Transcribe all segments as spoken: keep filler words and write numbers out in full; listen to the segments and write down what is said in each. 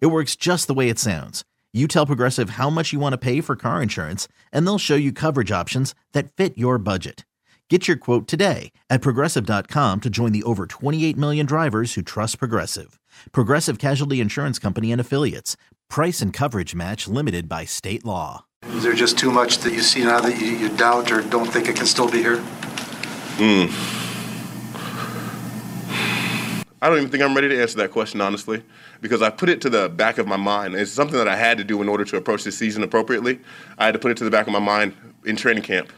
It works just the way it sounds. You tell Progressive how much you want to pay for car insurance, and they'll show you coverage options that fit your budget. Get your quote today at Progressive dot com to join the over twenty-eight million drivers who trust Progressive. Progressive Casualty Insurance Company and Affiliates. Price and coverage match limited by state law. Is there just too much that you see now that you, you doubt or don't think it can still be here? Hmm. I don't even think I'm ready to answer that question, honestly, because I put it to the back of my mind. It's something that I had to do in order to approach this season appropriately. I had to put it to the back of my mind in training camp,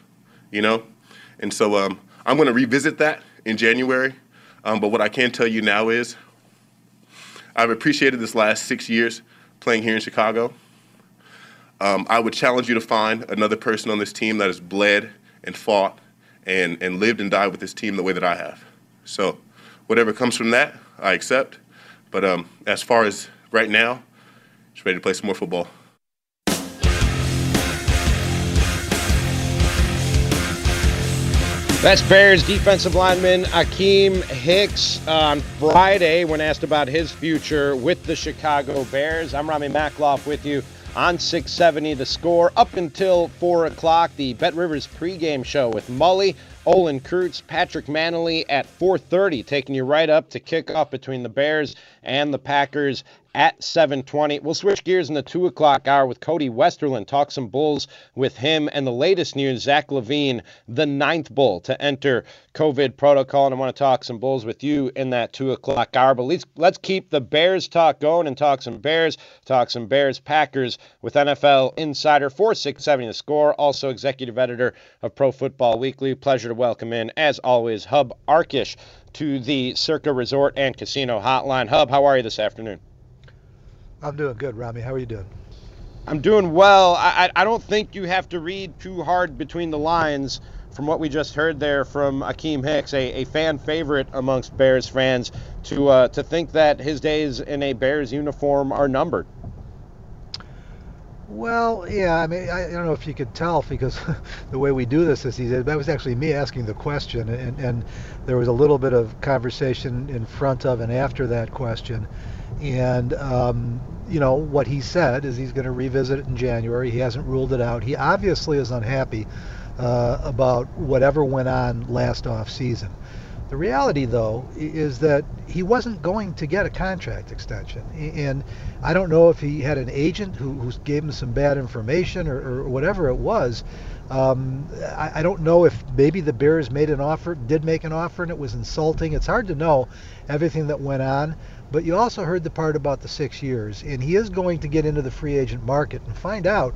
you know? And so um, I'm going to revisit that in January. Um, but what I can tell you now is I've appreciated this last six years playing here in Chicago. Um, I would challenge you to find another person on this team that has bled and fought and, and lived and died with this team the way that I have. So whatever comes from that, I accept. But um, as far as right now, just ready to play some more football. That's Bears defensive lineman Akiem Hicks on Friday when asked about his future with the Chicago Bears. I'm Rami Makhlouf with you on six seventy The Score. Up until four o'clock, the BetRivers pregame show with Mully, Olin Kreutz, Patrick Mannelly at four thirty, taking you right up to kickoff between the Bears and the Packers at seven twenty. We'll switch gears in the two o'clock hour with Cody Westerlund. Talk some Bulls with him. And the latest news, Zach LaVine, the ninth Bull to enter COVID protocol. And I want to talk some Bulls with you in that two o'clock hour. But let's, let's keep the Bears talk going and talk some Bears. Talk some Bears-Packers with N F L insider for six seventy The Score. Also executive editor of Pro Football Weekly. Pleasure to welcome in, as always, Hub Arkush to the Circa Resort and Casino hotline. Hub, how are you this afternoon? I'm doing good, Rami. How are you doing? I'm doing well. I, I don't think you have to read too hard between the lines from what we just heard there from Akiem Hicks, a, a fan favorite amongst Bears fans, to uh, to think that his days in a Bears uniform are numbered. Well, yeah, I mean, I, I don't know if you could tell because the way we do this is he said, that was actually me asking the question, and, and there was a little bit of conversation in front of and after that question. And, um, you know, what he said is he's going to revisit it in January. He hasn't ruled it out. He obviously is unhappy uh, about whatever went on last off season. The reality, though, is that he wasn't going to get a contract extension. And I don't know if he had an agent who, who gave him some bad information or, or whatever it was. Um, I, I don't know if maybe the Bears made an offer, did make an offer, and it was insulting. It's hard to know everything that went on. But you also heard the part about the six years, and he is going to get into the free agent market and find out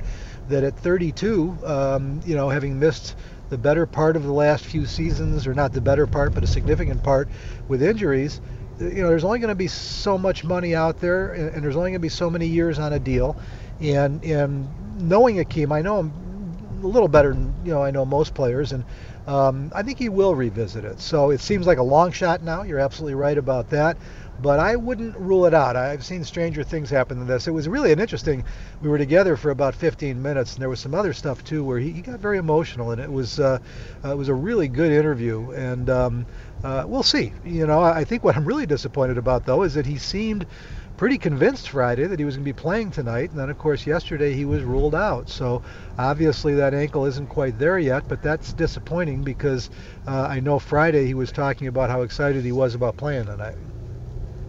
that at thirty-two, um, you know, having missed the better part of the last few seasons, or not the better part, but a significant part with injuries, you know, there's only going to be so much money out there, and, and there's only going to be so many years on a deal. And and knowing Akiem, I know him a little better than, you know, I know most players, and um, I think he will revisit it. So it seems like a long shot now. You're absolutely right about that. But I wouldn't rule it out. I've seen stranger things happen than this. It was really an interesting, we were together for about fifteen minutes, and there was some other stuff too where he, he got very emotional, and it was uh, uh, it was a really good interview, and um, uh, we'll see. You know, I think what I'm really disappointed about, though, is that he seemed pretty convinced Friday that he was going to be playing tonight, and then, of course, yesterday he was ruled out. So obviously that ankle isn't quite there yet, but that's disappointing because uh, I know Friday he was talking about how excited he was about playing tonight.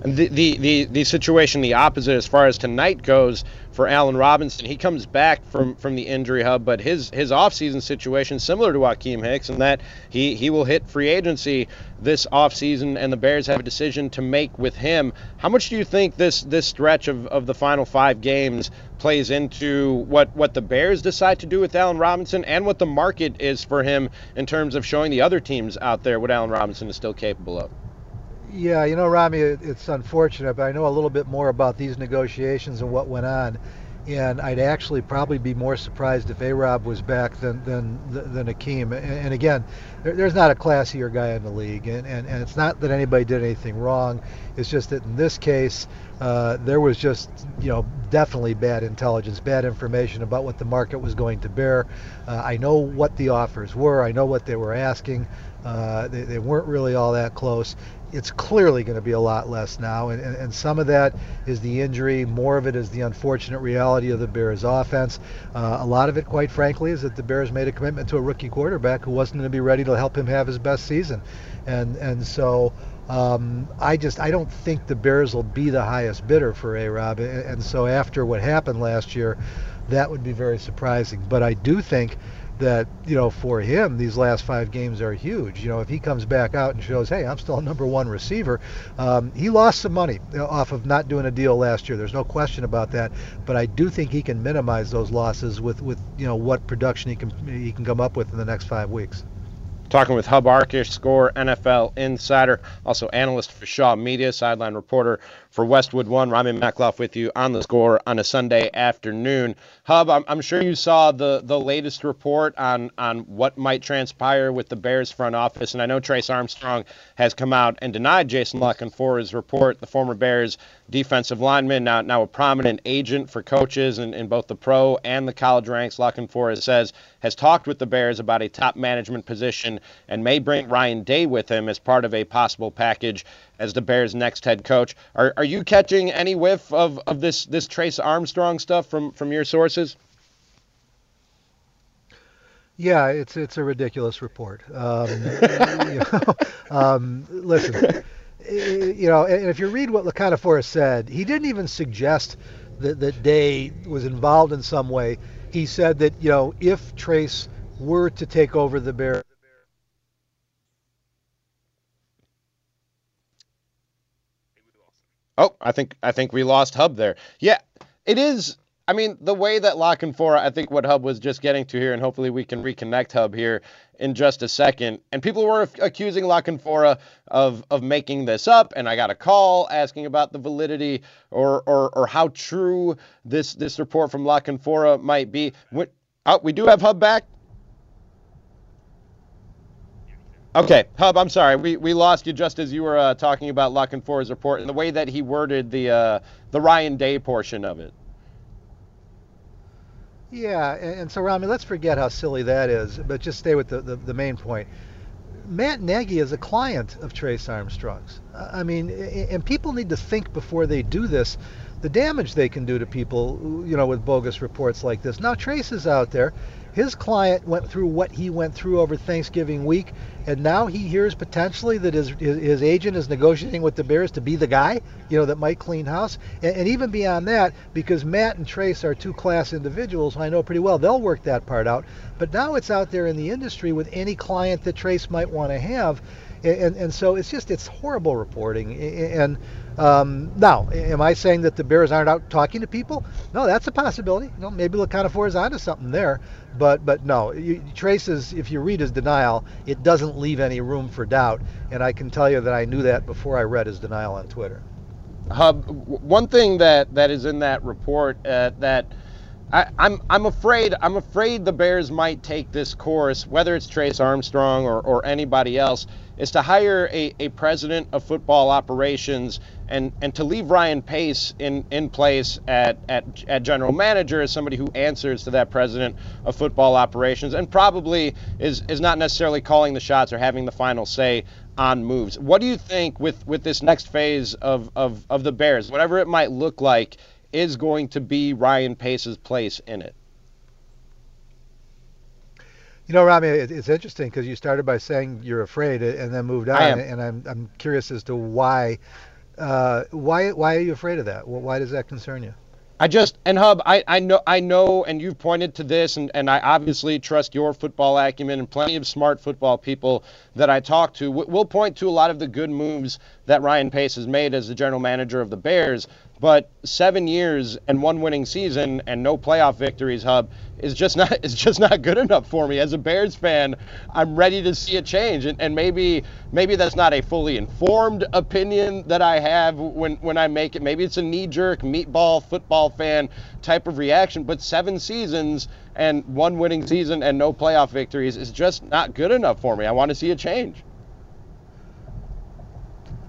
The, the the the situation, the opposite as far as tonight goes for Allen Robinson. He comes back from, from the injury hub, but his his offseason situation similar to Akiem Hicks in that he, he will hit free agency this offseason, and the Bears have a decision to make with him. How much do you think this this stretch of, of the final five games plays into what, what the Bears decide to do with Allen Robinson and what the market is for him in terms of showing the other teams out there what Allen Robinson is still capable of? Yeah, you know, Rami, it's unfortunate, but I know a little bit more about these negotiations and what went on, and I'd actually probably be more surprised if A-Rob was back than than than Akiem. And again, there's not a classier guy in the league, and, and, and it's not that anybody did anything wrong. It's just that in this case, uh, there was just, you know, definitely bad intelligence, bad information about what the market was going to bear. Uh, I know what the offers were. I know what they were asking. Uh, they, they weren't really all that close. It's clearly going to be a lot less now, and, and, and some of that is the injury. More of it is the unfortunate reality of the Bears' offense. Uh, a lot of it, quite frankly, is that the Bears made a commitment to a rookie quarterback who wasn't going to be ready to help him have his best season. And and so um, I just I don't think the Bears will be the highest bidder for A-Rob. And, and so after what happened last year, that would be very surprising. But I do think that, you know, for him, these last five games are huge. You know, if he comes back out and shows, hey, I'm still a number one receiver, um, he lost some money off of not doing a deal last year. There's no question about that. But I do think he can minimize those losses with, with you know, what production he can he can come up with in the next five weeks. Talking with Hub Arkush, Score N F L insider, also analyst for Shaw Media, sideline reporter for Westwood One. Rami Makhlouf with you on the Score on a Sunday afternoon. Hub, I'm, I'm sure you saw the, the latest report on, on what might transpire with the Bears front office, and I know Trace Armstrong has come out and denied Jason La Canfora's report, the former Bears defensive lineman, now, now a prominent agent for coaches in, in both the pro and the college ranks. La Canfora says has talked with the Bears about a top management position and may bring Ryan Day with him as part of a possible package as the Bears' next head coach. Are are you catching any whiff of, of this, this Trace Armstrong stuff from, from your sources? Yeah, it's it's a ridiculous report. Um, you know, um, listen, you know, and if you read what La Canfora said, he didn't even suggest that, that Day was involved in some way. He said that, you know, if Trace were to take over the Bears, Oh, I think I think we lost Hub there. Yeah, it is. I mean, the way that La Canfora, I think what Hub was just getting to here, and hopefully we can reconnect Hub here in just a second. And people were accusing La Canfora of of making this up. And I got a call asking about the validity or or, or how true this this report from La Canfora might be. We, oh, we do have Hub back. Okay, Hub, I'm sorry. We we lost you just as you were uh, talking about La Canfora's report and the way that he worded the uh, the Ryan Day portion of it. Yeah, and, and so, Rami, let's forget how silly that is, but just stay with the, the, the main point. Matt Nagy is a client of Trace Armstrong's. I mean, and people need to think before they do this, the damage they can do to people, you know, with bogus reports like this. Now, Trace is out there. His client went through what he went through over Thanksgiving week, and now he hears potentially that his his, his agent is negotiating with the Bears to be the guy, you know, that might clean house. And, and even beyond that, because Matt and Trace are two class individuals, I know pretty well they'll work that part out. But now it's out there in the industry with any client that Trace might want to have. And, and so it's just, it's horrible reporting. And um, now, am I saying that the Bears aren't out talking to people? No, that's a possibility. You know, maybe La Canfora is onto something there. But but no, you, Trace's, if you read his denial, it doesn't leave any room for doubt. And I can tell you that I knew that before I read his denial on Twitter. Hub, one thing that, that is in that report uh, that... I, I'm I'm afraid I'm afraid the Bears might take this course, whether it's Trace Armstrong or, or anybody else, is to hire a, a president of football operations and, and to leave Ryan Pace in, in place at, at at general manager as somebody who answers to that president of football operations and probably is, is not necessarily calling the shots or having the final say on moves. What do you think with, with this next phase of, of, of the Bears, whatever it might look like, is going to be Ryan Pace's place in it? You know, Rami, it's interesting because you started by saying you're afraid and then moved on, and I'm I'm curious as to why uh, why why are you afraid of that? Why does that concern you? I just, and Hub, I, I know, I know, and you've pointed to this, and, and I obviously trust your football acumen, and plenty of smart football people that I talk to w- will point to a lot of the good moves that Ryan Pace has made as the general manager of the Bears, but seven years and one winning season and no playoff victories, Hub, is just not is just not good enough for me. As a Bears fan, I'm ready to see a change. And, and maybe maybe that's not a fully informed opinion that I have when, when I make it. Maybe it's a knee-jerk, meatball, football fan type of reaction. But seven seasons and one winning season and no playoff victories is just not good enough for me. I want to see a change.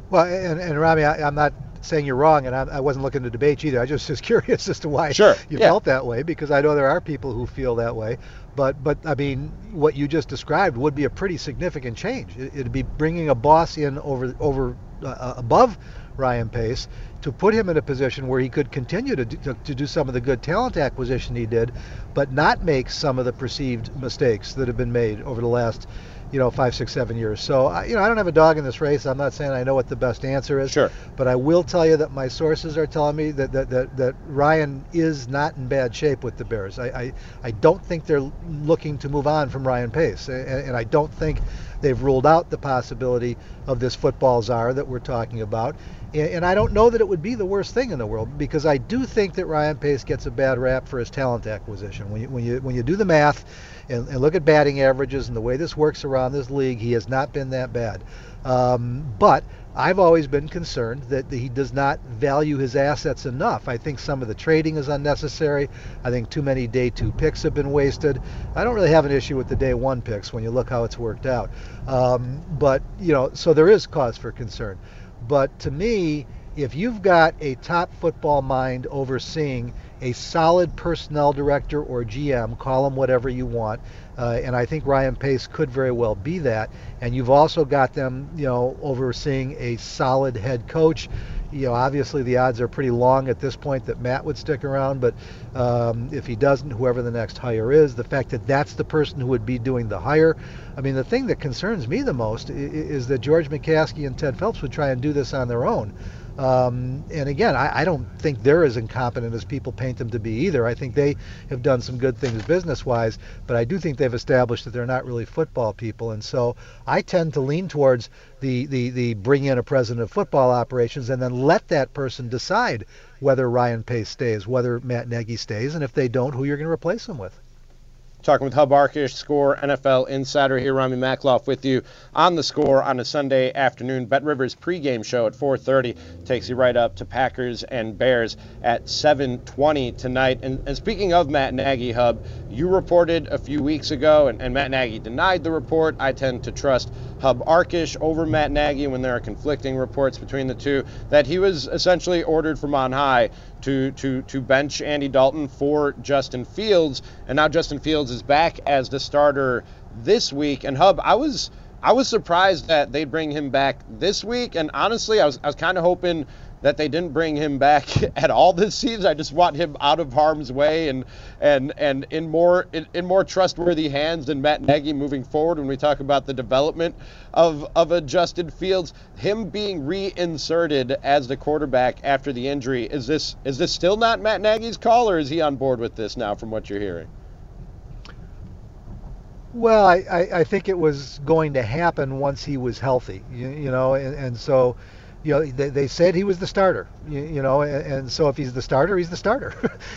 Well, and, and Rami, I, I'm not saying you're wrong, and I, I wasn't looking to debate either. I just was curious as to why sure. you yeah. felt that way, because I know there are people who feel that way. But, but I mean, what you just described would be a pretty significant change. It, it'd be bringing a boss in over over uh, above Ryan Pace to put him in a position where he could continue to do, to, to do some of the good talent acquisition he did, but not make some of the perceived mistakes that have been made over the last you know, five, six, seven years. So, I, you know, I don't have a dog in this race. I'm not saying I know what the best answer is. Sure. But I will tell you that my sources are telling me that that, that, that Ryan is not in bad shape with the Bears. I, I, I don't think they're looking to move on from Ryan Pace. And, and I don't think they've ruled out the possibility of this football czar that we're talking about. And, and I don't know that it would be the worst thing in the world, because I do think that Ryan Pace gets a bad rap for his talent acquisition. When you, when you, when you do the math, And, and look at batting averages and the way this works around this league, he has not been that bad. Um, but I've always been concerned that he does not value his assets enough. I think some of the trading is unnecessary. I think too many day two picks have been wasted. I don't really have an issue with the day one picks when you look how it's worked out. Um, but, you know, so there is cause for concern. But to me, if you've got a top football mind overseeing a solid personnel director or G M, call them whatever you want, uh, and I think Ryan Pace could very well be that, and you've also got them, you know, overseeing a solid head coach. You know, obviously the odds are pretty long at this point that Matt would stick around, but um, if he doesn't, whoever the next hire is, the fact that that's the person who would be doing the hire. I mean, the thing that concerns me the most is, is that George McCaskey and Ted Phelps would try and do this on their own. Um, and again, I, I don't think they're as incompetent as people paint them to be either. I think they have done some good things business-wise, but I do think they've established that they're not really football people. And so I tend to lean towards the, the, the bring in a president of football operations and then let that person decide whether Ryan Pace stays, whether Matt Nagy stays, and if they don't, who you're going to replace them with. Talking with Hub Arkush, Score N F L Insider here. Rami Makhlouf with you on the Score on a Sunday afternoon. BetRivers pregame show at four thirty takes you right up to Packers and Bears at seven twenty tonight. And, and speaking of Matt Nagy, Hub, you reported a few weeks ago, and, and Matt Nagy denied the report. I tend to trust Hub Arkush over Matt Nagy when there are conflicting reports between the two, that he was essentially ordered from on high to to to bench Andy Dalton for Justin Fields, and now Justin Fields is back as the starter this week. And Hub, I was I was surprised that they'd bring him back this week, and honestly, I was I was kind of hoping that they didn't bring him back at all this season. I just want him out of harm's way and and and in more in, in more trustworthy hands than Matt Nagy moving forward. When we talk about the development of of a Justin Fields, him being reinserted as the quarterback after the injury, is this is this still not Matt Nagy's call, or is he on board with this now from what you're hearing? Well, I, I, I think it was going to happen once he was healthy, you, you know, and, and so. You know, they, they said he was the starter, you, you know, and, and so if he's the starter, he's the starter.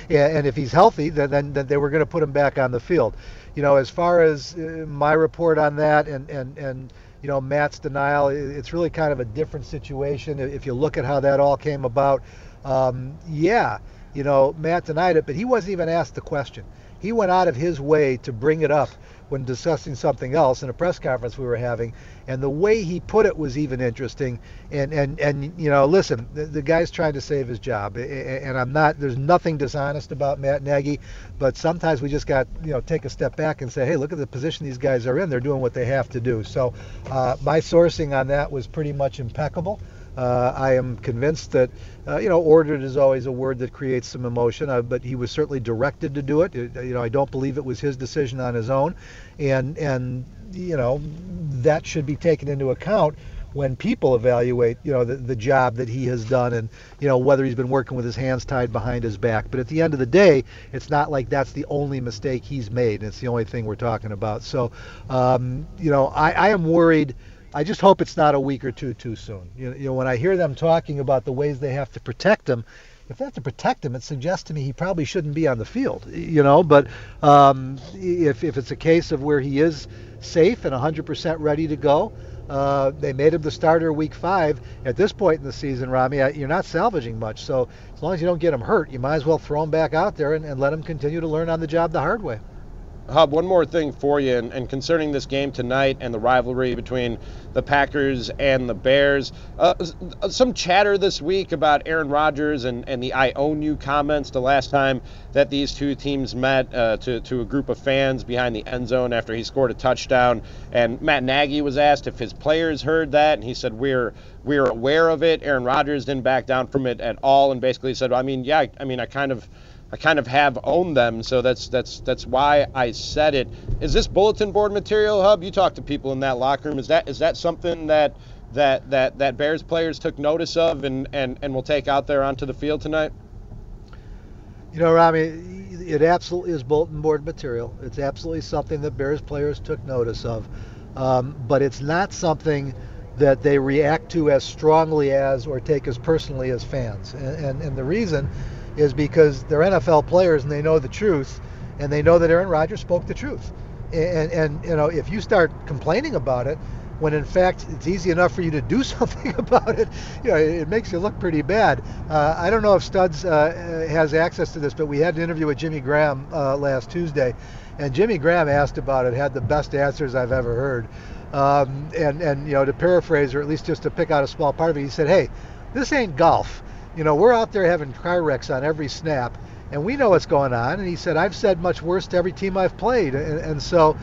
And if he's healthy, then, then, then they were going to put him back on the field. You know, as far as my report on that and, and, and you know, Matt's denial, it's really kind of a different situation if you look at how that all came about. Um, yeah, you know, Matt denied it, but he wasn't even asked the question. He went out of his way to bring it up when discussing something else in a press conference we were having, and the way he put it was even interesting. And, and, and you know, listen, the, the guy's trying to save his job, and I'm not, there's nothing dishonest about Matt Nagy, but sometimes we just got, you know, take a step back and say, hey, look at the position these guys are in. They're doing what they have to do. So uh, my sourcing on that was pretty much impeccable. Uh, I am convinced that, uh, you know, ordered is always a word that creates some emotion, uh, but he was certainly directed to do it. it. You know, I don't believe it was his decision on his own. And, and you know, that should be taken into account when people evaluate, you know, the, the job that he has done and, you know, whether he's been working with his hands tied behind his back. But at the end of the day, it's not like that's the only mistake he's made, and it's the only thing we're talking about. So, um, you know, I, I am worried. I just hope it's not a week or two too soon. You know, you know, when I hear them talking about the ways they have to protect him, if that's to protect him, it suggests to me he probably shouldn't be on the field, you know. But um, if, if it's a case of where he is safe and one hundred percent ready to go, uh, they made him the starter week five. At this point in the season, Rami, you're not salvaging much. So as long as you don't get him hurt, you might as well throw him back out there and, and let him continue to learn on the job the hard way. Hub, one more thing for you, and, and concerning this game tonight and the rivalry between the Packers and the Bears. Uh, some chatter this week about Aaron Rodgers and, and the I own you comments the last time that these two teams met uh, to, to a group of fans behind the end zone after he scored a touchdown. And Matt Nagy was asked if his players heard that, and he said, we're we're aware of it. Aaron Rodgers didn't back down from it at all, and basically said, well, I mean, yeah, I, I mean, I kind of... I kind of have owned them, so that's that's that's why I said it. Is this bulletin board material, Hub? You talk to people in that locker room. Is that is that something that that that, that Bears players took notice of and, and, and will take out there onto the field tonight? You know, Rami, it absolutely is bulletin board material. It's absolutely something that Bears players took notice of, um, but it's not something that they react to as strongly as or take as personally as fans. And and, and the reason is because they're N F L players and they know the truth, and they know that Aaron Rodgers spoke the truth. And, and you know, if you start complaining about it, when in fact it's easy enough for you to do something about it, you know, it makes you look pretty bad. Uh, I don't know if Studs uh, has access to this, but we had an interview with Jimmy Graham uh, last Tuesday, and Jimmy Graham asked about it, had the best answers I've ever heard. Um, and, and, you know, to paraphrase, or at least just to pick out a small part of it, he said, hey, this ain't golf. You know, we're out there having car wrecks on every snap, and we know what's going on. And he said, I've said much worse to every team I've played. And, and so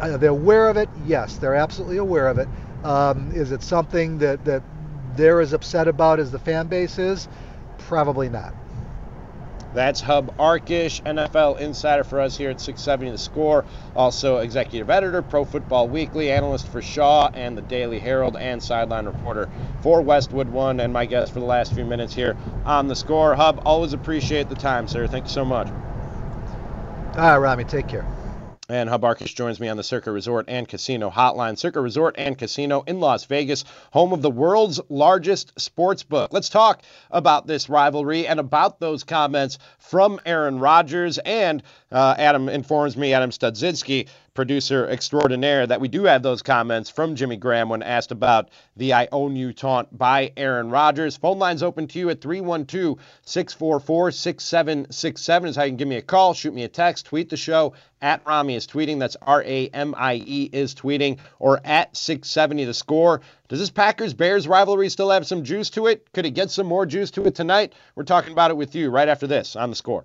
uh, they're aware of it. Yes, they're absolutely aware of it. Um, is it something that, that they're as upset about as the fan base is? Probably not. That's Hub Arkush, N F L insider for us here at six seventy The Score. Also executive editor, Pro Football Weekly, analyst for Shaw and the Daily Herald, and sideline reporter for Westwood One, and my guest for the last few minutes here on The Score. Hub, always appreciate the time, sir. Thank you so much. All right, Rami, take care. And Hub Arkush joins me on the Circa Resort and Casino hotline. Circa Resort and Casino in Las Vegas, home of the world's largest sports book. Let's talk about this rivalry and about those comments from Aaron Rodgers. And uh, Adam informs me, Adam Studzinski, producer extraordinaire, that we do have those comments from Jimmy Graham when asked about the I own you taunt by Aaron Rodgers. Phone lines open to you at three one two, six four four, six seven six seven is how you can give me a call, shoot me a text, tweet the show at Rami is tweeting. That's R A M I E is tweeting, or at six seventy The Score. Does this Packers-Bears rivalry still have some juice to it? Could it get some more juice to it tonight? We're talking about it with you right after this on The Score.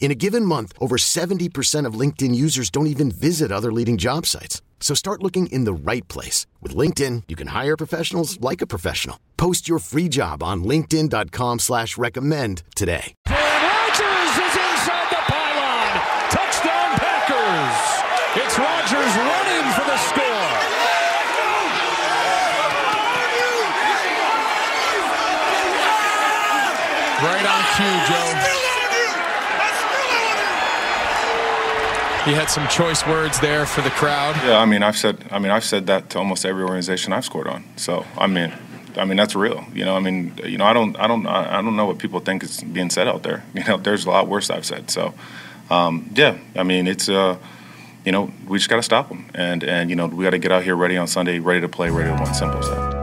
In a given month, over seventy percent of LinkedIn users don't even visit other leading job sites. So start looking in the right place. With LinkedIn, you can hire professionals like a professional. Post your free job on linkedin.com slash recommend today. Aaron Rodgers is inside the pylon. Touchdown Packers. It's Rodgers running for the score. Right on cue, Joe. You had some choice words there for the crowd. Yeah, I mean, I've said, I mean, I've said that to almost every organization I've scored on. So, I mean, I mean that's real. You know, I mean, you know, I don't, I don't, I don't know what people think is being said out there. You know, there's a lot worse I've said. So, um, yeah, I mean, it's, uh, you know, we just got to stop them, and and you know, we got to get out here ready on Sunday, ready to play, ready to win. Simple stuff.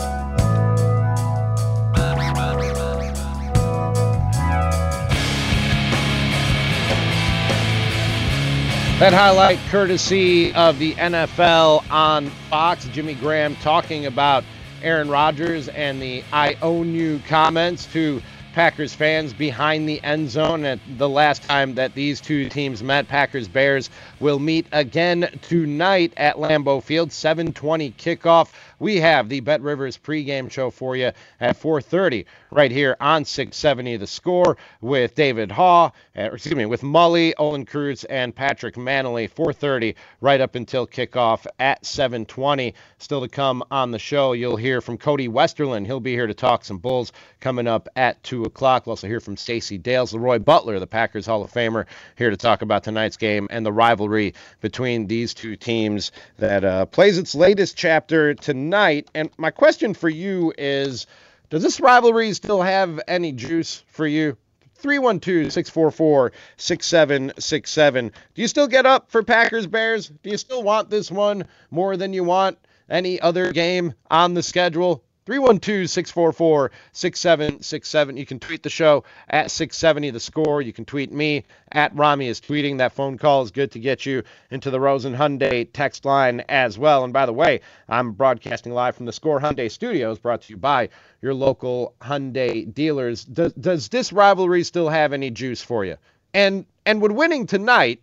That highlight courtesy of the N F L on Fox. Jimmy Graham talking about Aaron Rodgers and the I own you comments to Packers fans behind the end zone at the last time that these two teams met. Packers Bears will meet again tonight at Lambeau Field, seven twenty kickoff. We have the BetRivers pregame show for you at four thirty right here on six seventy The Score with David Haw, excuse me, with Mully, Olin Kreutz, and Patrick Mannelly, four thirty right up until kickoff at seven twenty. Still to come on the show, you'll hear from Cody Westerlund. He'll be here to talk some Bulls coming up at two o'clock. We'll also hear from Stacey Dales, Leroy Butler, the Packers Hall of Famer, here to talk about tonight's game and the rivalry between these two teams that uh, plays its latest chapter tonight. And my question for you is, does this rivalry still have any juice for you? three one two, six four four, six seven six seven. Do you still get up for Packers Bears? Do you still want this one more than you want any other game on the schedule? three one two, six four four, six seven six seven. You can tweet the show at six seventy The Score. You can tweet me at Rami is tweeting. That phone call is good to get you into the Rosen Hyundai text line as well. And by the way, I'm broadcasting live from the Score Hyundai Studios, brought to you by your local Hyundai dealers. Does, does this rivalry still have any juice for you? And and would winning tonight,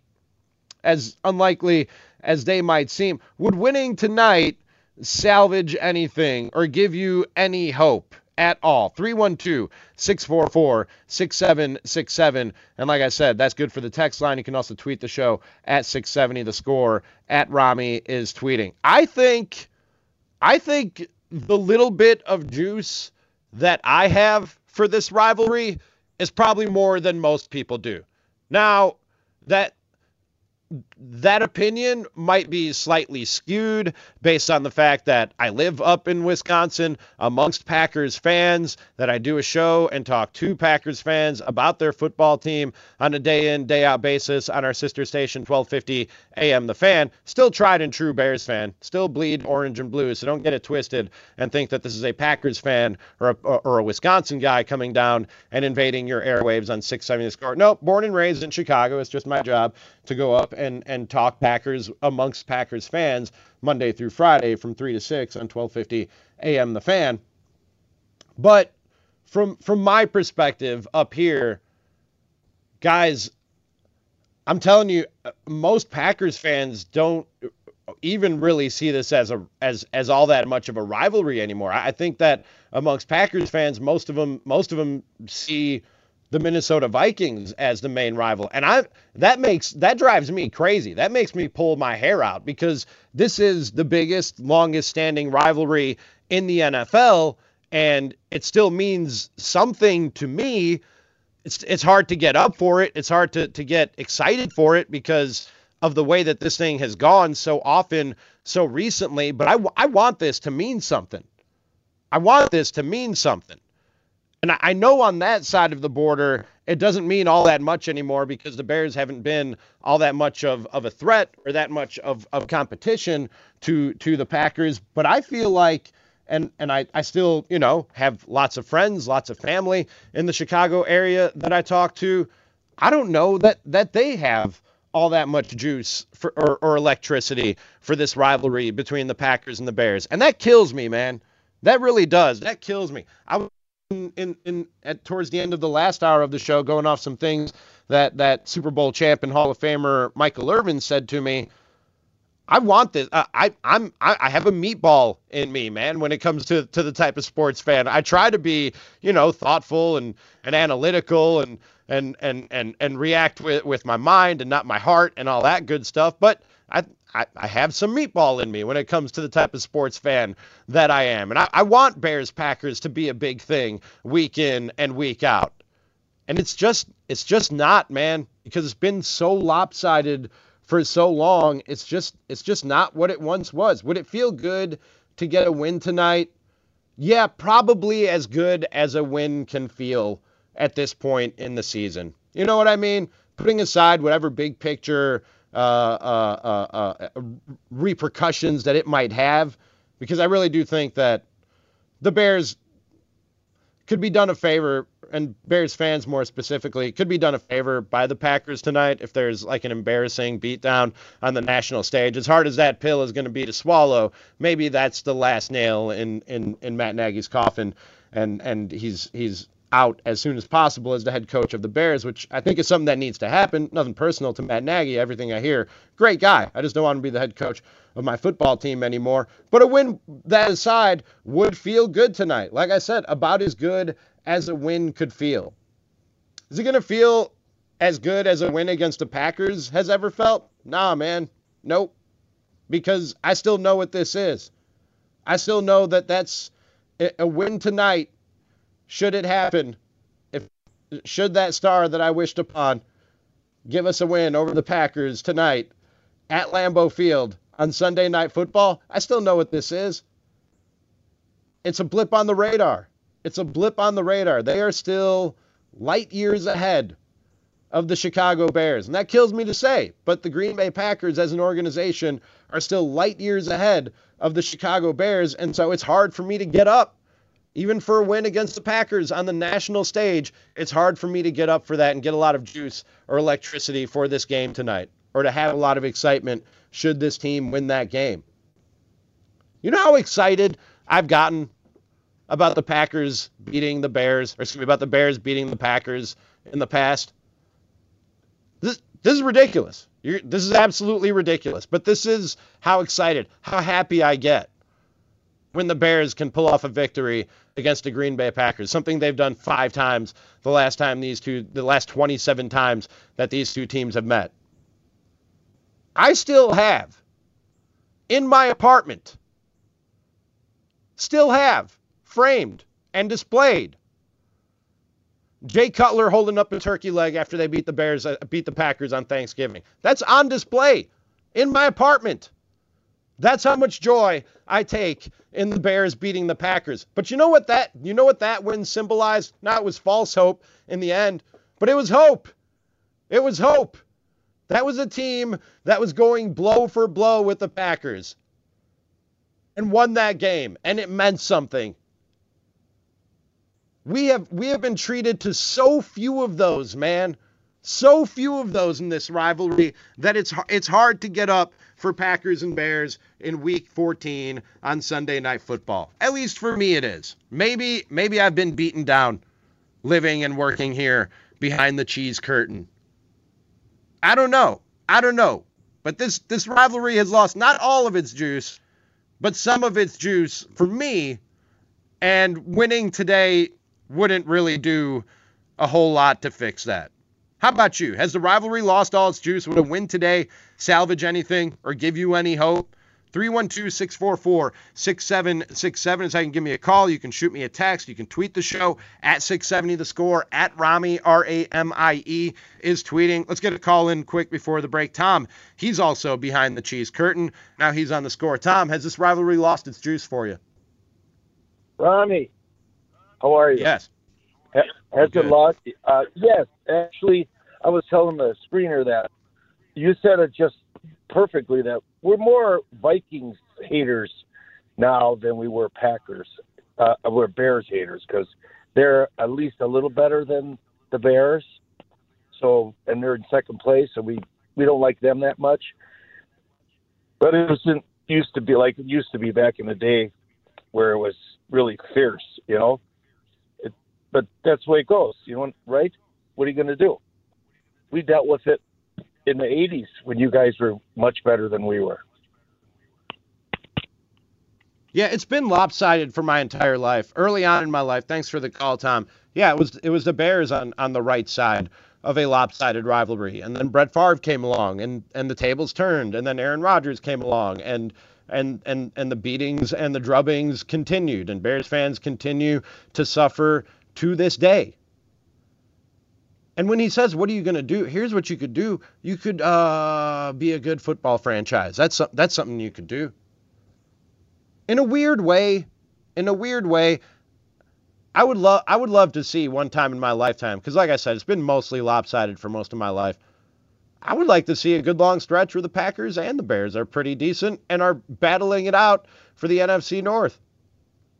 as unlikely as they might seem, would winning tonight salvage anything or give you any hope at all? three one two, six four four, six seven six seven. And like I said, that's good for the text line. You can also tweet the show at six seventy The Score, at Rami is tweeting. I think, I think the little bit of juice that I have for this rivalry is probably more than most people do. Now, that That opinion might be slightly skewed based on the fact that I live up in Wisconsin amongst Packers fans, that I do a show and talk to Packers fans about their football team on a day in, day out basis on our sister station, twelve fifty A M The Fan. Still tried and true Bears fan, still bleed orange and blue. So don't get it twisted and think that this is a Packers fan or a, or a Wisconsin guy coming down and invading your airwaves on six seventy The Score. Nope, born and raised in Chicago. It's just my job to go up and, and talk Packers amongst Packers fans Monday through Friday from three to six on twelve fifty A M The Fan. But from from my perspective up here, guys, I'm telling you, most Packers fans don't even really see this as a as as all that much of a rivalry anymore. I think that amongst Packers fans, most of them most of them see the Minnesota Vikings as the main rival. And I that makes that drives me crazy. That makes me pull my hair out, because this is the biggest, longest standing rivalry in the N F L, and it still means something to me. It's it's hard to get up for it. It's hard to, to get excited for it because of the way that this thing has gone so often, so recently. But I, I want this to mean something. I want this to mean something. And I know on that side of the border, it doesn't mean all that much anymore because the Bears haven't been all that much of, of a threat or that much of, of competition to to the Packers. But I feel like, and, and I, I still, you know, have lots of friends, lots of family in the Chicago area that I talk to. I don't know that, that they have all that much juice for, or, or electricity for this rivalry between the Packers and the Bears. And that kills me, man. That really does. That kills me. I In, in, in at towards the end of the last hour of the show, going off some things that, that Super Bowl champ and Hall of Famer Michael Irvin said to me, I want this. I, I I'm I, I have a meatball in me, man, when it comes to, to the type of sports fan. I try to be, you know, thoughtful and, and analytical and and and and, and react with, with my mind and not my heart and all that good stuff. But I, I I have some meatball in me when it comes to the type of sports fan that I am. And I, I want Bears-Packers to be a big thing week in and week out. And it's just it's just not, man, because it's been so lopsided for so long. It's just it's just not what it once was. Would it feel good to get a win tonight? Yeah, probably as good as a win can feel at this point in the season. You know what I mean? Putting aside whatever big picture uh, uh, uh, uh, repercussions that it might have, because I really do think that the Bears could be done a favor, and Bears fans more specifically, could be done a favor by the Packers tonight if there's like an embarrassing beatdown on the national stage. As hard as that pill is going to be to swallow, maybe that's the last nail in, in, in Matt Nagy's coffin, and and he's he's out as soon as possible as the head coach of the Bears, which I think is something that needs to happen. Nothing personal to Matt Nagy. Everything I hear, great guy. I just don't want to be the head coach of my football team anymore. But a win, that aside, would feel good tonight. Like I said, about as good as a win could feel. Is it going to feel as good as a win against the Packers has ever felt? Nah, man. Nope. Because I still know what this is. I still know that that's a win tonight. Should it happen, if should that star that I wished upon give us a win over the Packers tonight at Lambeau Field on Sunday Night Football, I still know what this is. It's a blip on the radar. It's a blip on the radar. They are still light years ahead of the Chicago Bears. And that kills me to say, but the Green Bay Packers as an organization are still light years ahead of the Chicago Bears. And so it's hard for me to get up. Even for a win against the Packers on the national stage, it's hard for me to get up for that and get a lot of juice or electricity for this game tonight, or to have a lot of excitement should this team win that game. You know how excited I've gotten about the Packers beating the Bears, or excuse me, about the Bears beating the Packers in the past? This, this is ridiculous. You're, this is absolutely ridiculous. But this is how excited, how happy I get when the Bears can pull off a victory against the Green Bay Packers, something they've done five times the last time these two, the last twenty-seven times that these two teams have met. I still have, in my apartment, still have framed and displayed Jay Cutler holding up a turkey leg after they beat the Bears, beat the Packers on Thanksgiving. That's on display in my apartment. That's how much joy I take in the Bears beating the Packers. But you know what that you know what that win symbolized? Now, it was false hope in the end, but it was hope. It was hope. That was a team that was going blow for blow with the Packers and won that game, and it meant something. We have we have been treated to so few of those, man. So few of those in this rivalry that it's it's hard to get up for Packers and Bears in week fourteen on Sunday Night Football. At least for me it is. Maybe maybe I've been beaten down living and working here behind the cheese curtain. I don't know. I don't know. But this, this rivalry has lost not all of its juice, but some of its juice for me, and winning today wouldn't really do a whole lot to fix that. How about you? Has the rivalry lost all its juice? Would a win today salvage anything or give you any hope? three one two, six four four, six seven six seven is how you can give me a call. You can shoot me a text. You can tweet the show at six seventy The Score, at Rami, R A M I E, is tweeting. Let's get a call in quick before the break. Tom, he's also behind the cheese curtain. Now he's on The Score. Tom, has this rivalry lost its juice for you? Rami, how are you? Yes. Has it lost? Uh, yes, actually, I was telling the screener that you said it just perfectly, that we're more Vikings haters now than we were Packers. Uh, we're Bears haters because they're at least a little better than the Bears. So, and they're in second place, so we, we don't like them that much. But it wasn't used to be like it used to be back in the day where it was really fierce, you know? But that's the way it goes, you know, right? What are you going to do? We dealt with it in the eighties when you guys were much better than we were. Yeah, it's been lopsided for my entire life. Early on in my life, thanks for the call, Tom. Yeah, it was it was the Bears on, on the right side of a lopsided rivalry. And then Brett Favre came along, and, and the tables turned, and then Aaron Rodgers came along, and and and and the beatings and the drubbings continued, and Bears fans continue to suffer to this day. And when he says, what are you going to do? Here's what you could do. You could uh, be a good football franchise. That's that's something you could do. In a weird way, in a weird way, I would love I would love to see one time in my lifetime, because like I said, it's been mostly lopsided for most of my life. I would like to see a good long stretch where the Packers and the Bears are pretty decent and are battling it out for the N F C North.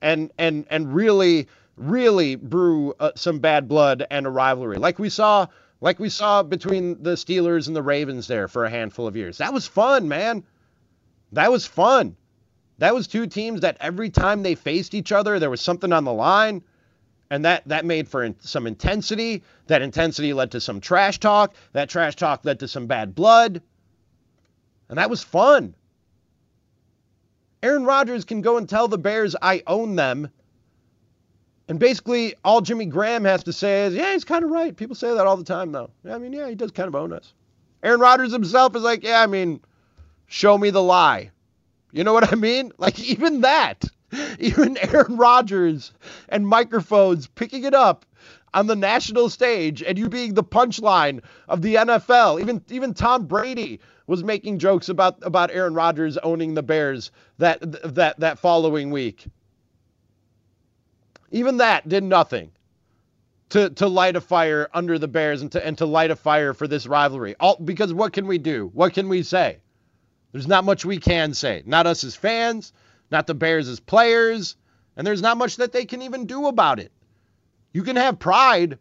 And and and really really brew uh, some bad blood and a rivalry like we saw like we saw between the Steelers and the Ravens there for a handful of years. That was fun, man. That was fun. That was two teams that every time they faced each other, there was something on the line. And that, that made for in, some intensity. That intensity led to some trash talk. That trash talk led to some bad blood. And that was fun. Aaron Rodgers can go and tell the Bears, I own them. And basically, all Jimmy Graham has to say is, yeah, he's kind of right. People say that all the time, though. I mean, yeah, he does kind of own us. Aaron Rodgers himself is like, yeah, I mean, show me the lie. You know what I mean? Like, even that. Even Aaron Rodgers and microphones picking it up on the national stage and you being the punchline of the N F L. Even even Tom Brady was making jokes about, about Aaron Rodgers owning the Bears that that that following week. Even that did nothing to, to light a fire under the Bears and to and to light a fire for this rivalry. All because what can we do? What can we say? There's not much we can say. Not us as fans, not the Bears as players, and there's not much that they can even do about it. You can have pride.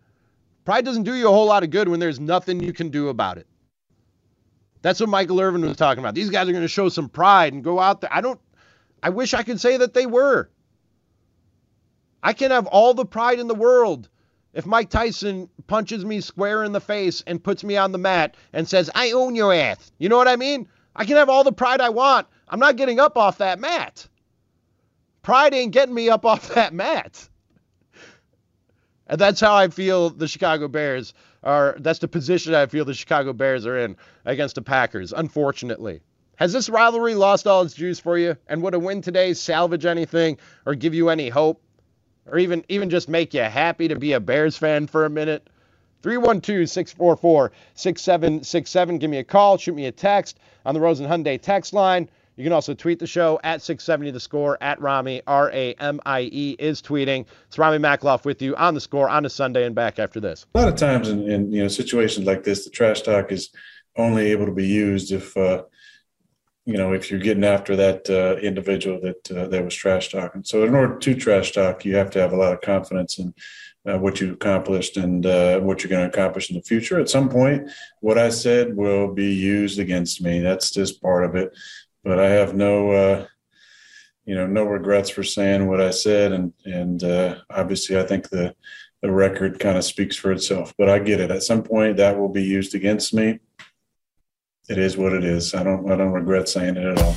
Pride doesn't do you a whole lot of good when there's nothing you can do about it. That's what Michael Irvin was talking about. These guys are going to show some pride and go out there. I don't, I wish I could say that they were. I can have all the pride in the world if Mike Tyson punches me square in the face and puts me on the mat and says, I own your ass. You know what I mean? I can have all the pride I want. I'm not getting up off that mat. Pride ain't getting me up off that mat. And that's how I feel the Chicago Bears are. That's the position I feel the Chicago Bears are in against the Packers, unfortunately. Has this rivalry lost all its juice for you? And would a win today salvage anything or give you any hope? Or even, even just make you happy to be a Bears fan for a minute? three one two, six four four, six seven six seven. Give me a call. Shoot me a text on the Rosen Hyundai text line. You can also tweet the show at six seventy The Score, at Rami, R A M I E, is tweeting. It's Rami Makhlouf with you on The Score on a Sunday and back after this. A lot of times in, in you know situations like this, the trash talk is only able to be used if, uh, you know, if you're getting after that uh, individual that, uh, that was trash talking. So in order to trash talk, you have to have a lot of confidence in Uh, what you accomplished and uh, what you're going to accomplish in the future. At some point, what I said will be used against me. That's just part of it. But I have no, uh, you know, no regrets for saying what I said. And and uh, obviously, I think the the record kind of speaks for itself. But I get it. At some point, that will be used against me. It is what it is. I don't I don't regret saying it at all.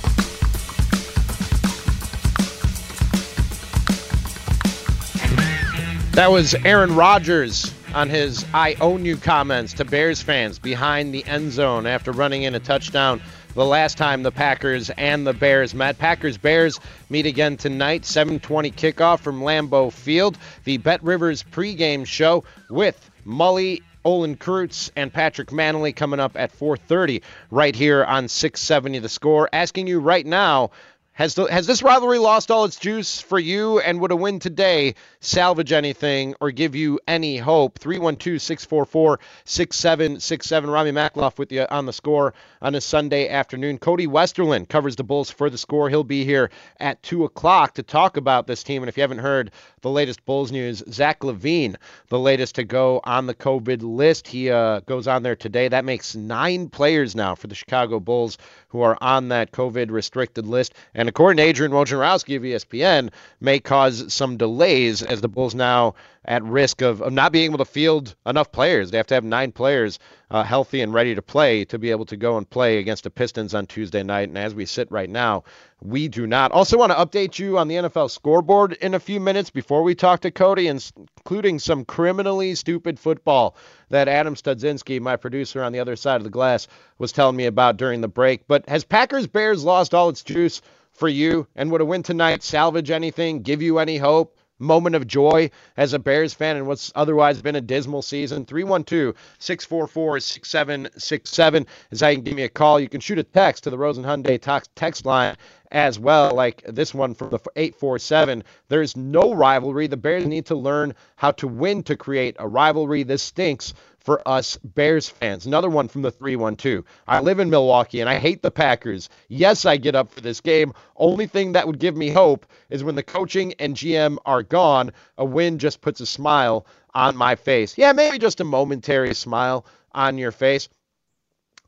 That was Aaron Rodgers on his I own you comments to Bears fans behind the end zone after running in a touchdown the last time the Packers and the Bears met. Packers-Bears meet again tonight, seven twenty kickoff from Lambeau Field. The BetRivers pregame show with Mully, Olin Kreutz, and Patrick Mannelly coming up at four thirty right here on six seventy The Score. Asking you right now, Has the, has this rivalry lost all its juice for you, and would a win today salvage anything or give you any hope? three one two, six four four, six seven six seven. Rami Makhlouf with you on The Score on a Sunday afternoon. Cody Westerlund covers the Bulls for The Score. He'll be here at two o'clock to talk about this team. And if you haven't heard the latest Bulls news, Zach LaVine, the latest to go on the COVID list. He uh, goes on there today. That makes nine players now for the Chicago Bulls who are on that COVID-restricted list. And according to Adrian Wojnarowski of E S P N, may cause some delays as the Bulls now at risk of, of not being able to field enough players. They have to have nine players uh, healthy and ready to play to be able to go and play against the Pistons on Tuesday night. And as we sit right now, we do not. Also want to update you on the N F L scoreboard in a few minutes before we talk to Cody, including some criminally stupid football that Adam Studzinski, my producer on the other side of the glass, was telling me about during the break. But has Packers-Bears lost all its juice for you? And would a win tonight salvage anything, give you any hope, moment of joy as a Bears fan in what's otherwise been a dismal season? three one two, six four four, six seven six seven is how you can give me a call. You can shoot a text to the Rosen Hyundai text line as well, like this one from the eight four seven. There is no rivalry. The Bears need to learn how to win to create a rivalry. This stinks for us Bears fans. Another one from the three one two. I live in Milwaukee and I hate the Packers. Yes, I get up for this game. Only thing that would give me hope is when the coaching and G M are gone, a win just puts a smile on my face. Yeah, maybe just a momentary smile on your face.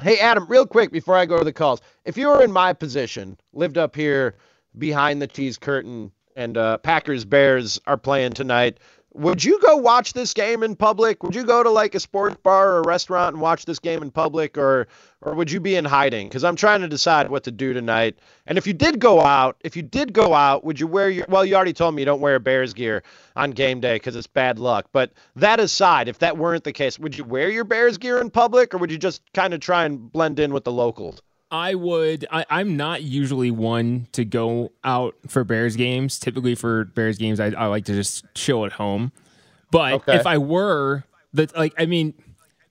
Hey, Adam, real quick before I go to the calls, if you were in my position, lived up here behind the cheese curtain, and uh, Packers Bears are playing tonight, would you go watch this game in public? Would you go to like a sports bar or a restaurant and watch this game in public, or or would you be in hiding? Because I'm trying to decide what to do tonight. And if you did go out, if you did go out, would you wear your, well, you already told me you don't wear Bears gear on game day because it's bad luck. But that aside, if that weren't the case, would you wear your Bears gear in public, or would you just kind of try and blend in with the locals? I would. I, I'm not usually one to go out for Bears games. Typically for Bears games, I, I like to just chill at home. But okay. If I were, that like, I mean,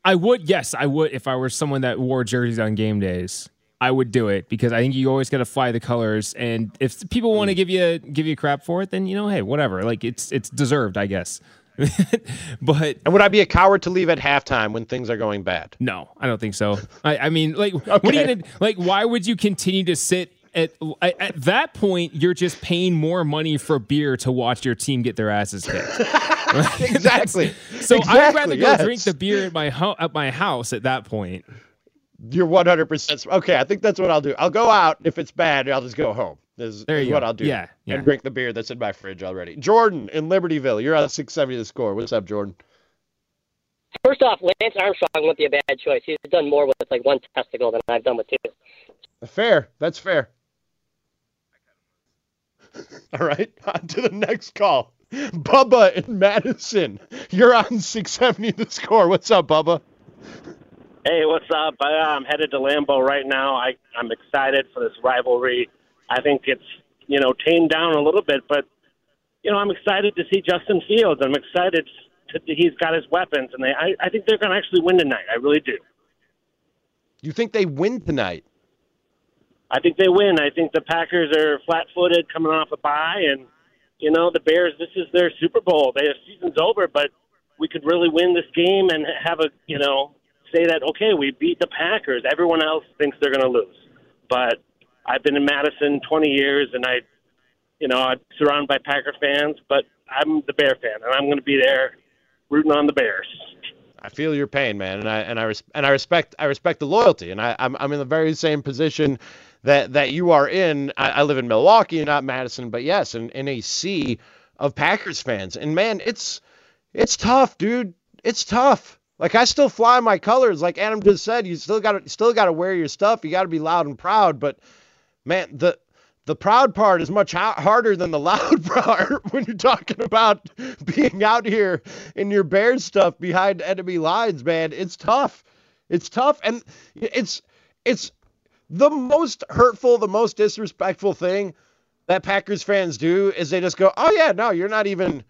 I would. Yes, I would. If I were someone that wore jerseys on game days, I would do it because I think you always got to fly the colors. And if people want to give you give you crap for it, then you know, hey, whatever. Like it's it's deserved, I guess. But and would I be a coward to leave at halftime when things are going bad? No, I don't think so. I, I mean, like, okay. What are you gonna, like? Why would you continue to sit at at that point? You're just paying more money for beer to watch your team get their asses kicked. Exactly. So exactly, I'd rather go yes. drink the beer at my ho- at my house at that point. You're one hundred percent. Okay, I think that's what I'll do. I'll go out if it's bad. I'll just go home. Is, there you is what go. I'll do. Yeah, yeah. And drink the beer that's in my fridge already. Jordan in Libertyville, you're on six seventy The Score. What's up, Jordan? First off, Lance Armstrong wouldn't be a bad choice. He's done more with like one testicle than I've done with two. Fair. That's fair. All right. On to the next call. Bubba in Madison, you're on six seventy The Score. What's up, Bubba? Hey, what's up? I, I'm headed to Lambeau right now. I, I'm excited for this rivalry. I think it's, you know, tamed down a little bit, but, you know, I'm excited to see Justin Fields. I'm excited that he's got his weapons, and they, I, I think they're going to actually win tonight. I really do. You think they win tonight? I think they win. I think the Packers are flat-footed coming off a bye, and, you know, the Bears, this is their Super Bowl. Their season's over, but we could really win this game and have a, you know, say that, okay, we beat the Packers. Everyone else thinks they're going to lose, but I've been in Madison twenty years, and I, you know, I'm surrounded by Packer fans, but I'm the Bear fan, and I'm going to be there rooting on the Bears. I feel your pain, man, and I and I res- and I respect I respect the loyalty, and I I'm, I'm in the very same position that that you are in. I, I live in Milwaukee, not Madison, but yes, in, in a sea of Packers fans, and man, it's it's tough, dude. It's tough. Like, I still fly my colors, like Adam just said. You still got still got to wear your stuff. You got to be loud and proud, but man, the the proud part is much ha- harder than the loud part when you're talking about being out here in your Bears stuff behind enemy lines, man. It's tough. It's tough, and it's it's the most hurtful, the most disrespectful thing that Packers fans do is they just go, "Oh yeah, no, you're not even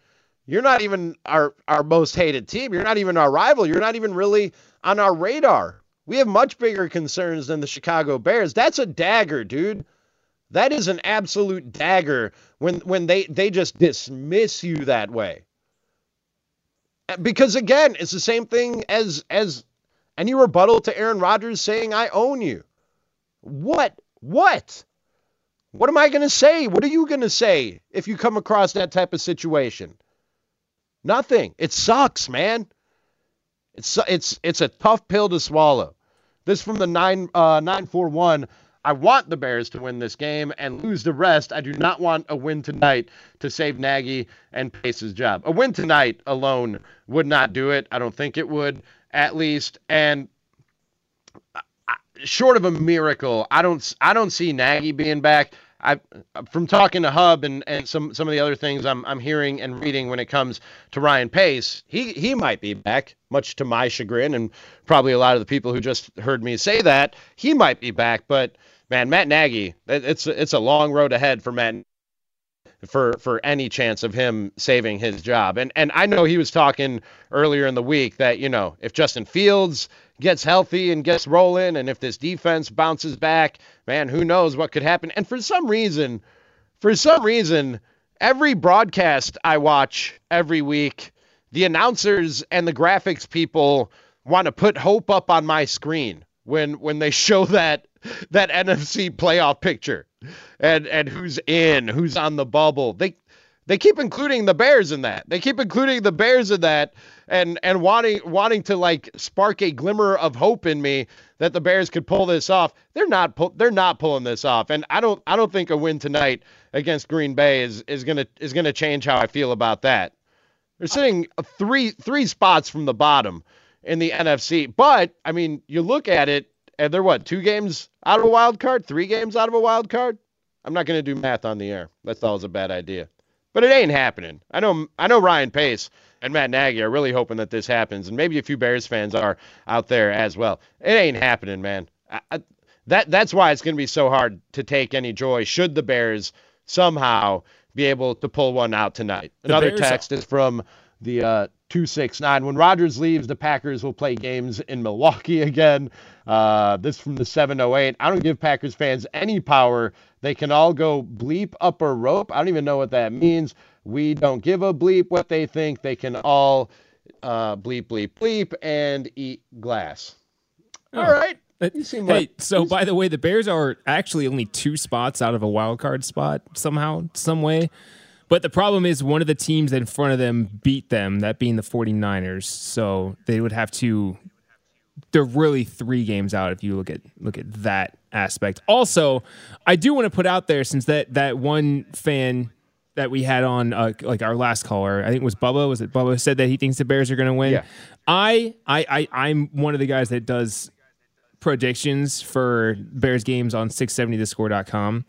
you're not even our our most hated team. You're not even our rival. You're not even really on our radar. We have much bigger concerns than the Chicago Bears." That's a dagger, dude. That is an absolute dagger when when they, they just dismiss you that way. Because, again, it's the same thing as as any rebuttal to Aaron Rodgers saying, "I own you." What? What? What am I going to say? What are you going to say if you come across that type of situation? Nothing. It sucks, man. It's it's it's a tough pill to swallow. This from the nine uh, nine four one. I want the Bears to win this game and lose the rest. I do not want a win tonight to save Nagy and Pace's job. A win tonight alone would not do it. I don't think it would, at least. And short of a miracle, I don't I don't see Nagy being back. I, from talking to Hub and, and some, some of the other things I'm I'm hearing and reading when it comes to Ryan Pace, he he might be back, much to my chagrin, and probably a lot of the people who just heard me say that, he might be back. But man, Matt Nagy, it's it's a long road ahead for Matt for for any chance of him saving his job. And and I know he was talking earlier in the week that, you know, if Justin Fields gets healthy and gets rolling, and if this defense bounces back, man, who knows what could happen. And for some reason, for some reason, every broadcast I watch every week, the announcers and the graphics people want to put hope up on my screen when when they show that that N F C playoff picture and and who's in, who's on the bubble. They They keep including the Bears in that. They keep including the Bears in that and, and wanting wanting to like spark a glimmer of hope in me that the Bears could pull this off. They're not pull, they're not pulling this off. And I don't I don't think a win tonight against Green Bay is is going to is going to change how I feel about that. They're sitting three three spots from the bottom in the N F C. But I mean, you look at it and they're what, two games out of a wild card, three games out of a wild card? I'm not going to do math on the air. That's always a bad idea. But it ain't happening. I know I know Ryan Pace and Matt Nagy are really hoping that this happens, and maybe a few Bears fans are out there as well. It ain't happening, man. I, I, that That's why it's going to be so hard to take any joy should the Bears somehow be able to pull one out tonight. Another text is from the uh, two six nine. When Rodgers leaves, the Packers will play games in Milwaukee again. Uh, this from the seven oh eight. I don't give Packers fans any power. They can all go bleep up a rope. I don't even know what that means. We don't give a bleep what they think. They can all uh, bleep, bleep, bleep, and eat glass. Oh. All right. It, you seem hey, like, so you by seem- the way, the Bears are actually only two spots out of a wild card spot somehow, some way. But the problem is one of the teams in front of them beat them, that being the forty-niners. So they would have to... They're really three games out if you look at look at that aspect. Also, I do want to put out there, since that that one fan that we had on uh, like our last caller, I think it was Bubba. Was it Bubba said that he thinks the Bears are going to win? Yeah. I I I I'm one of the guys that does predictions for Bears games on six seventy the score dot com.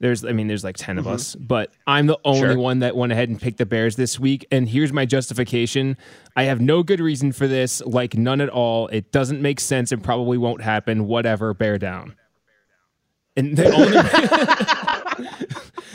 There's I mean there's like ten mm-hmm. of us, but I'm the only sure. one that went ahead and picked the Bears this week. And here's my justification. I have no good reason for this, like none at all. It doesn't make sense and probably won't happen. Whatever, bear down. And the only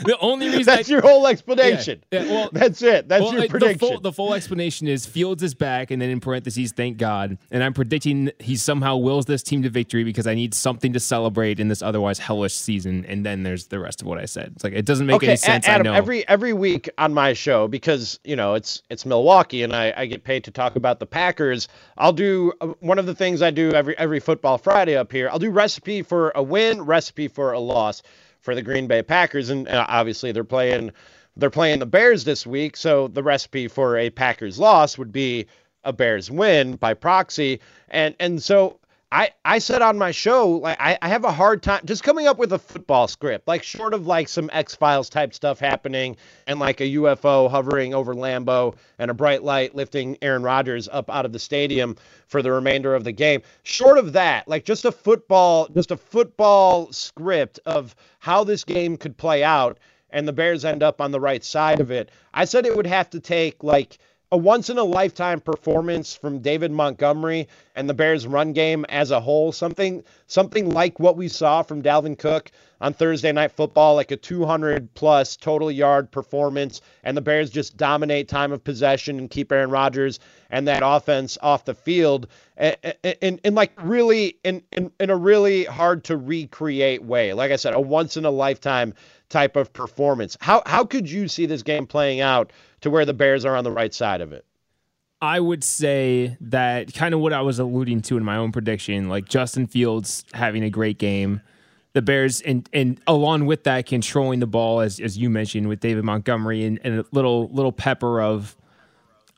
the only reason that's I, your whole explanation. Yeah, yeah, well, that's it. That's well, your I, prediction. The full, the full explanation is Fields is back, and then in parentheses, thank God. And I'm predicting he somehow wills this team to victory because I need something to celebrate in this otherwise hellish season. And then there's the rest of what I said. It's like it doesn't make okay, any sense. Adam, I know. Every every week on my show, because you know it's it's Milwaukee, and I, I get paid to talk about the Packers. I'll do uh, one of the things I do every every football Friday up here. I'll do recipe for a win, recipe for a loss. For the Green Bay Packers, and obviously they're playing they're playing the Bears this week, so the recipe for a Packers loss would be a Bears win by proxy. And and so I I said on my show, like I, I have a hard time just coming up with a football script, like short of like some X-Files type stuff happening and like a U F O hovering over Lambeau and a bright light lifting Aaron Rodgers up out of the stadium for the remainder of the game. Short of that, like just a football, just a football script of how this game could play out and the Bears end up on the right side of it. I said it would have to take like a once-in-a-lifetime performance from David Montgomery and the Bears' run game as a whole, something something like what we saw from Dalvin Cook on Thursday Night Football, like a two hundred plus total yard performance, and the Bears just dominate time of possession and keep Aaron Rodgers and that offense off the field in, in, in like really in, in, in a really hard-to-recreate way. Like I said, a once-in-a-lifetime type of performance. How how could you see this game playing out to where the Bears are on the right side of it? I would say that kind of what I was alluding to in my own prediction, like Justin Fields having a great game, the Bears, and and along with that, controlling the ball, as as you mentioned, with David Montgomery and, and a little little pepper of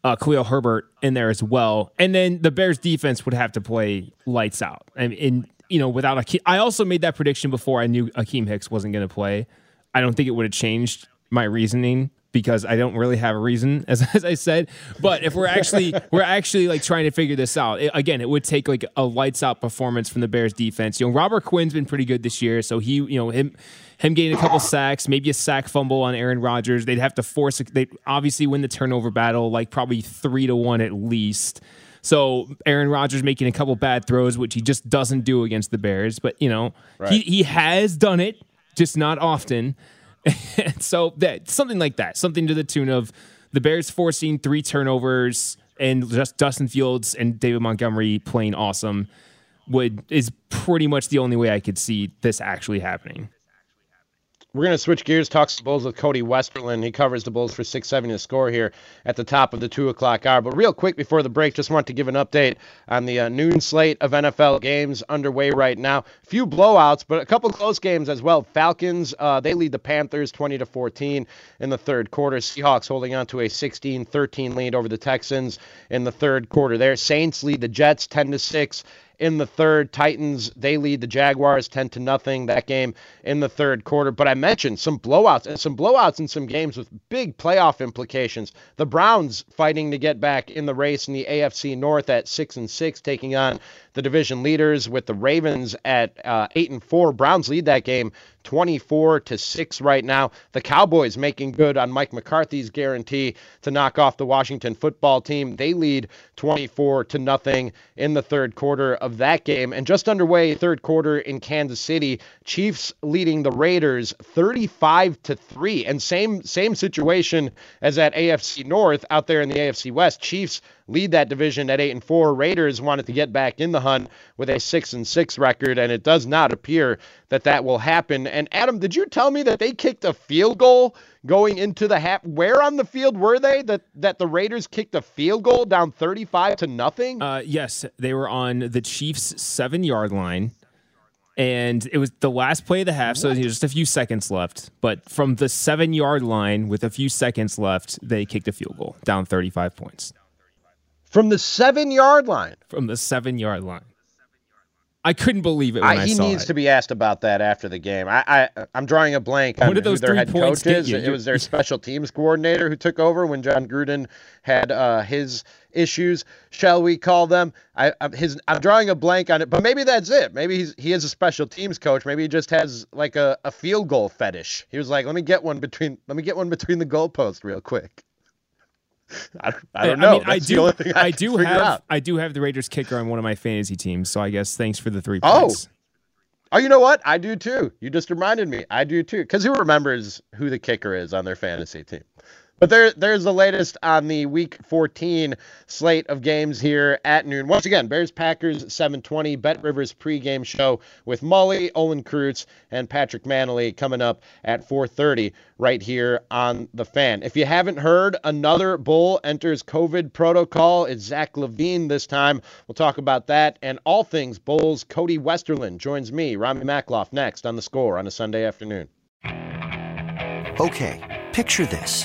uh, Khalil Herbert in there as well. And then the Bears defense would have to play lights out. And, and you know, without Akiem, I also made that prediction before I knew Akiem Hicks wasn't going to play. I don't think it would have changed my reasoning, because I don't really have a reason, as, as I said. But if we're actually we're actually like trying to figure this out, it, again, it would take like a lights out performance from the Bears defense. You know, Robert Quinn's been pretty good this year, so he, you know, him him getting a couple sacks, maybe a sack fumble on Aaron Rodgers. They'd have to force. They obviously win the turnover battle, like probably three to one at least. So Aaron Rodgers making a couple bad throws, which he just doesn't do against the Bears. But, you know, right. he, he has done it, just not often. So that something like that, something to the tune of the Bears forcing three turnovers and just Justin Fields and David Montgomery playing awesome would is pretty much the only way I could see this actually happening. We're going to switch gears, talk some Bulls with Cody Westerlund. He covers the Bulls for six seventy to score here at the top of the two o'clock hour. But real quick before the break, just want to give an update on the uh, noon slate of N F L games underway right now. Few blowouts, but a couple close games as well. Falcons, uh, they lead the Panthers twenty to fourteen in the third quarter. Seahawks holding on to a sixteen thirteen lead over the Texans in the third quarter there. Saints lead the Jets ten to six. In the third, Titans, they lead the Jaguars ten to nothing, that game in the third quarter. But I mentioned some blowouts and some blowouts in some games with big playoff implications. The Browns fighting to get back in the race in the A F C North at six and six, taking on the division leaders with the Ravens at uh, eight and four. Browns lead that game twenty-four to six right now. The Cowboys making good on Mike McCarthy's guarantee to knock off the Washington football team. They lead twenty-four to nothing in the third quarter of that game. And just underway, third quarter in Kansas City, Chiefs leading the Raiders thirty-five to three. And same same situation as at A F C North out there in the A F C West. Chiefs lead that division at eight and four. Raiders wanted to get back in the hunt with a six and six record, and it does not appear that that will happen. And Adam, did you tell me that they kicked a field goal going into the half? Where on the field were they that that the Raiders kicked a field goal down thirty-five to nothing? Uh, yes, they were on the Chiefs' seven-yard line, and it was the last play of the half, so there's just a few seconds left. But from the seven-yard line with a few seconds left, they kicked a field goal down thirty-five points. From the seven-yard line. From the seven-yard line. I couldn't believe it when I, I saw it. He needs to be asked about that after the game. I, I, I'm drawing a blank on who their head coach is. It was their special teams coordinator who took over when John Gruden had uh, his issues, shall we call them. I, I'm, his, I'm drawing a blank on it, but maybe that's it. Maybe he's, he is a special teams coach. Maybe he just has like a, a field goal fetish. He was like, let me get one between, let me get one between the goalposts real quick. I, I don't know. I mean, I do, I, I do have out. I do have the Raiders kicker on one of my fantasy teams, so I guess thanks for the three points. Oh. Oh, you know what? I do too. You just reminded me. I do too. Because who remembers who the kicker is on their fantasy team? But there, there's the latest on the Week fourteen slate of games here at noon. Once again, Bears-Packers, seven twenty, BetRivers pregame show with Mully, Olin Kreutz, and Patrick Mannelly coming up at four thirty right here on The Fan. If you haven't heard, another Bull enters COVID protocol. It's Zach LaVine this time. We'll talk about that and all things Bulls. Cody Westerlund joins me, Rami Makhlouf, next on The Score on a Sunday afternoon. Okay, picture this.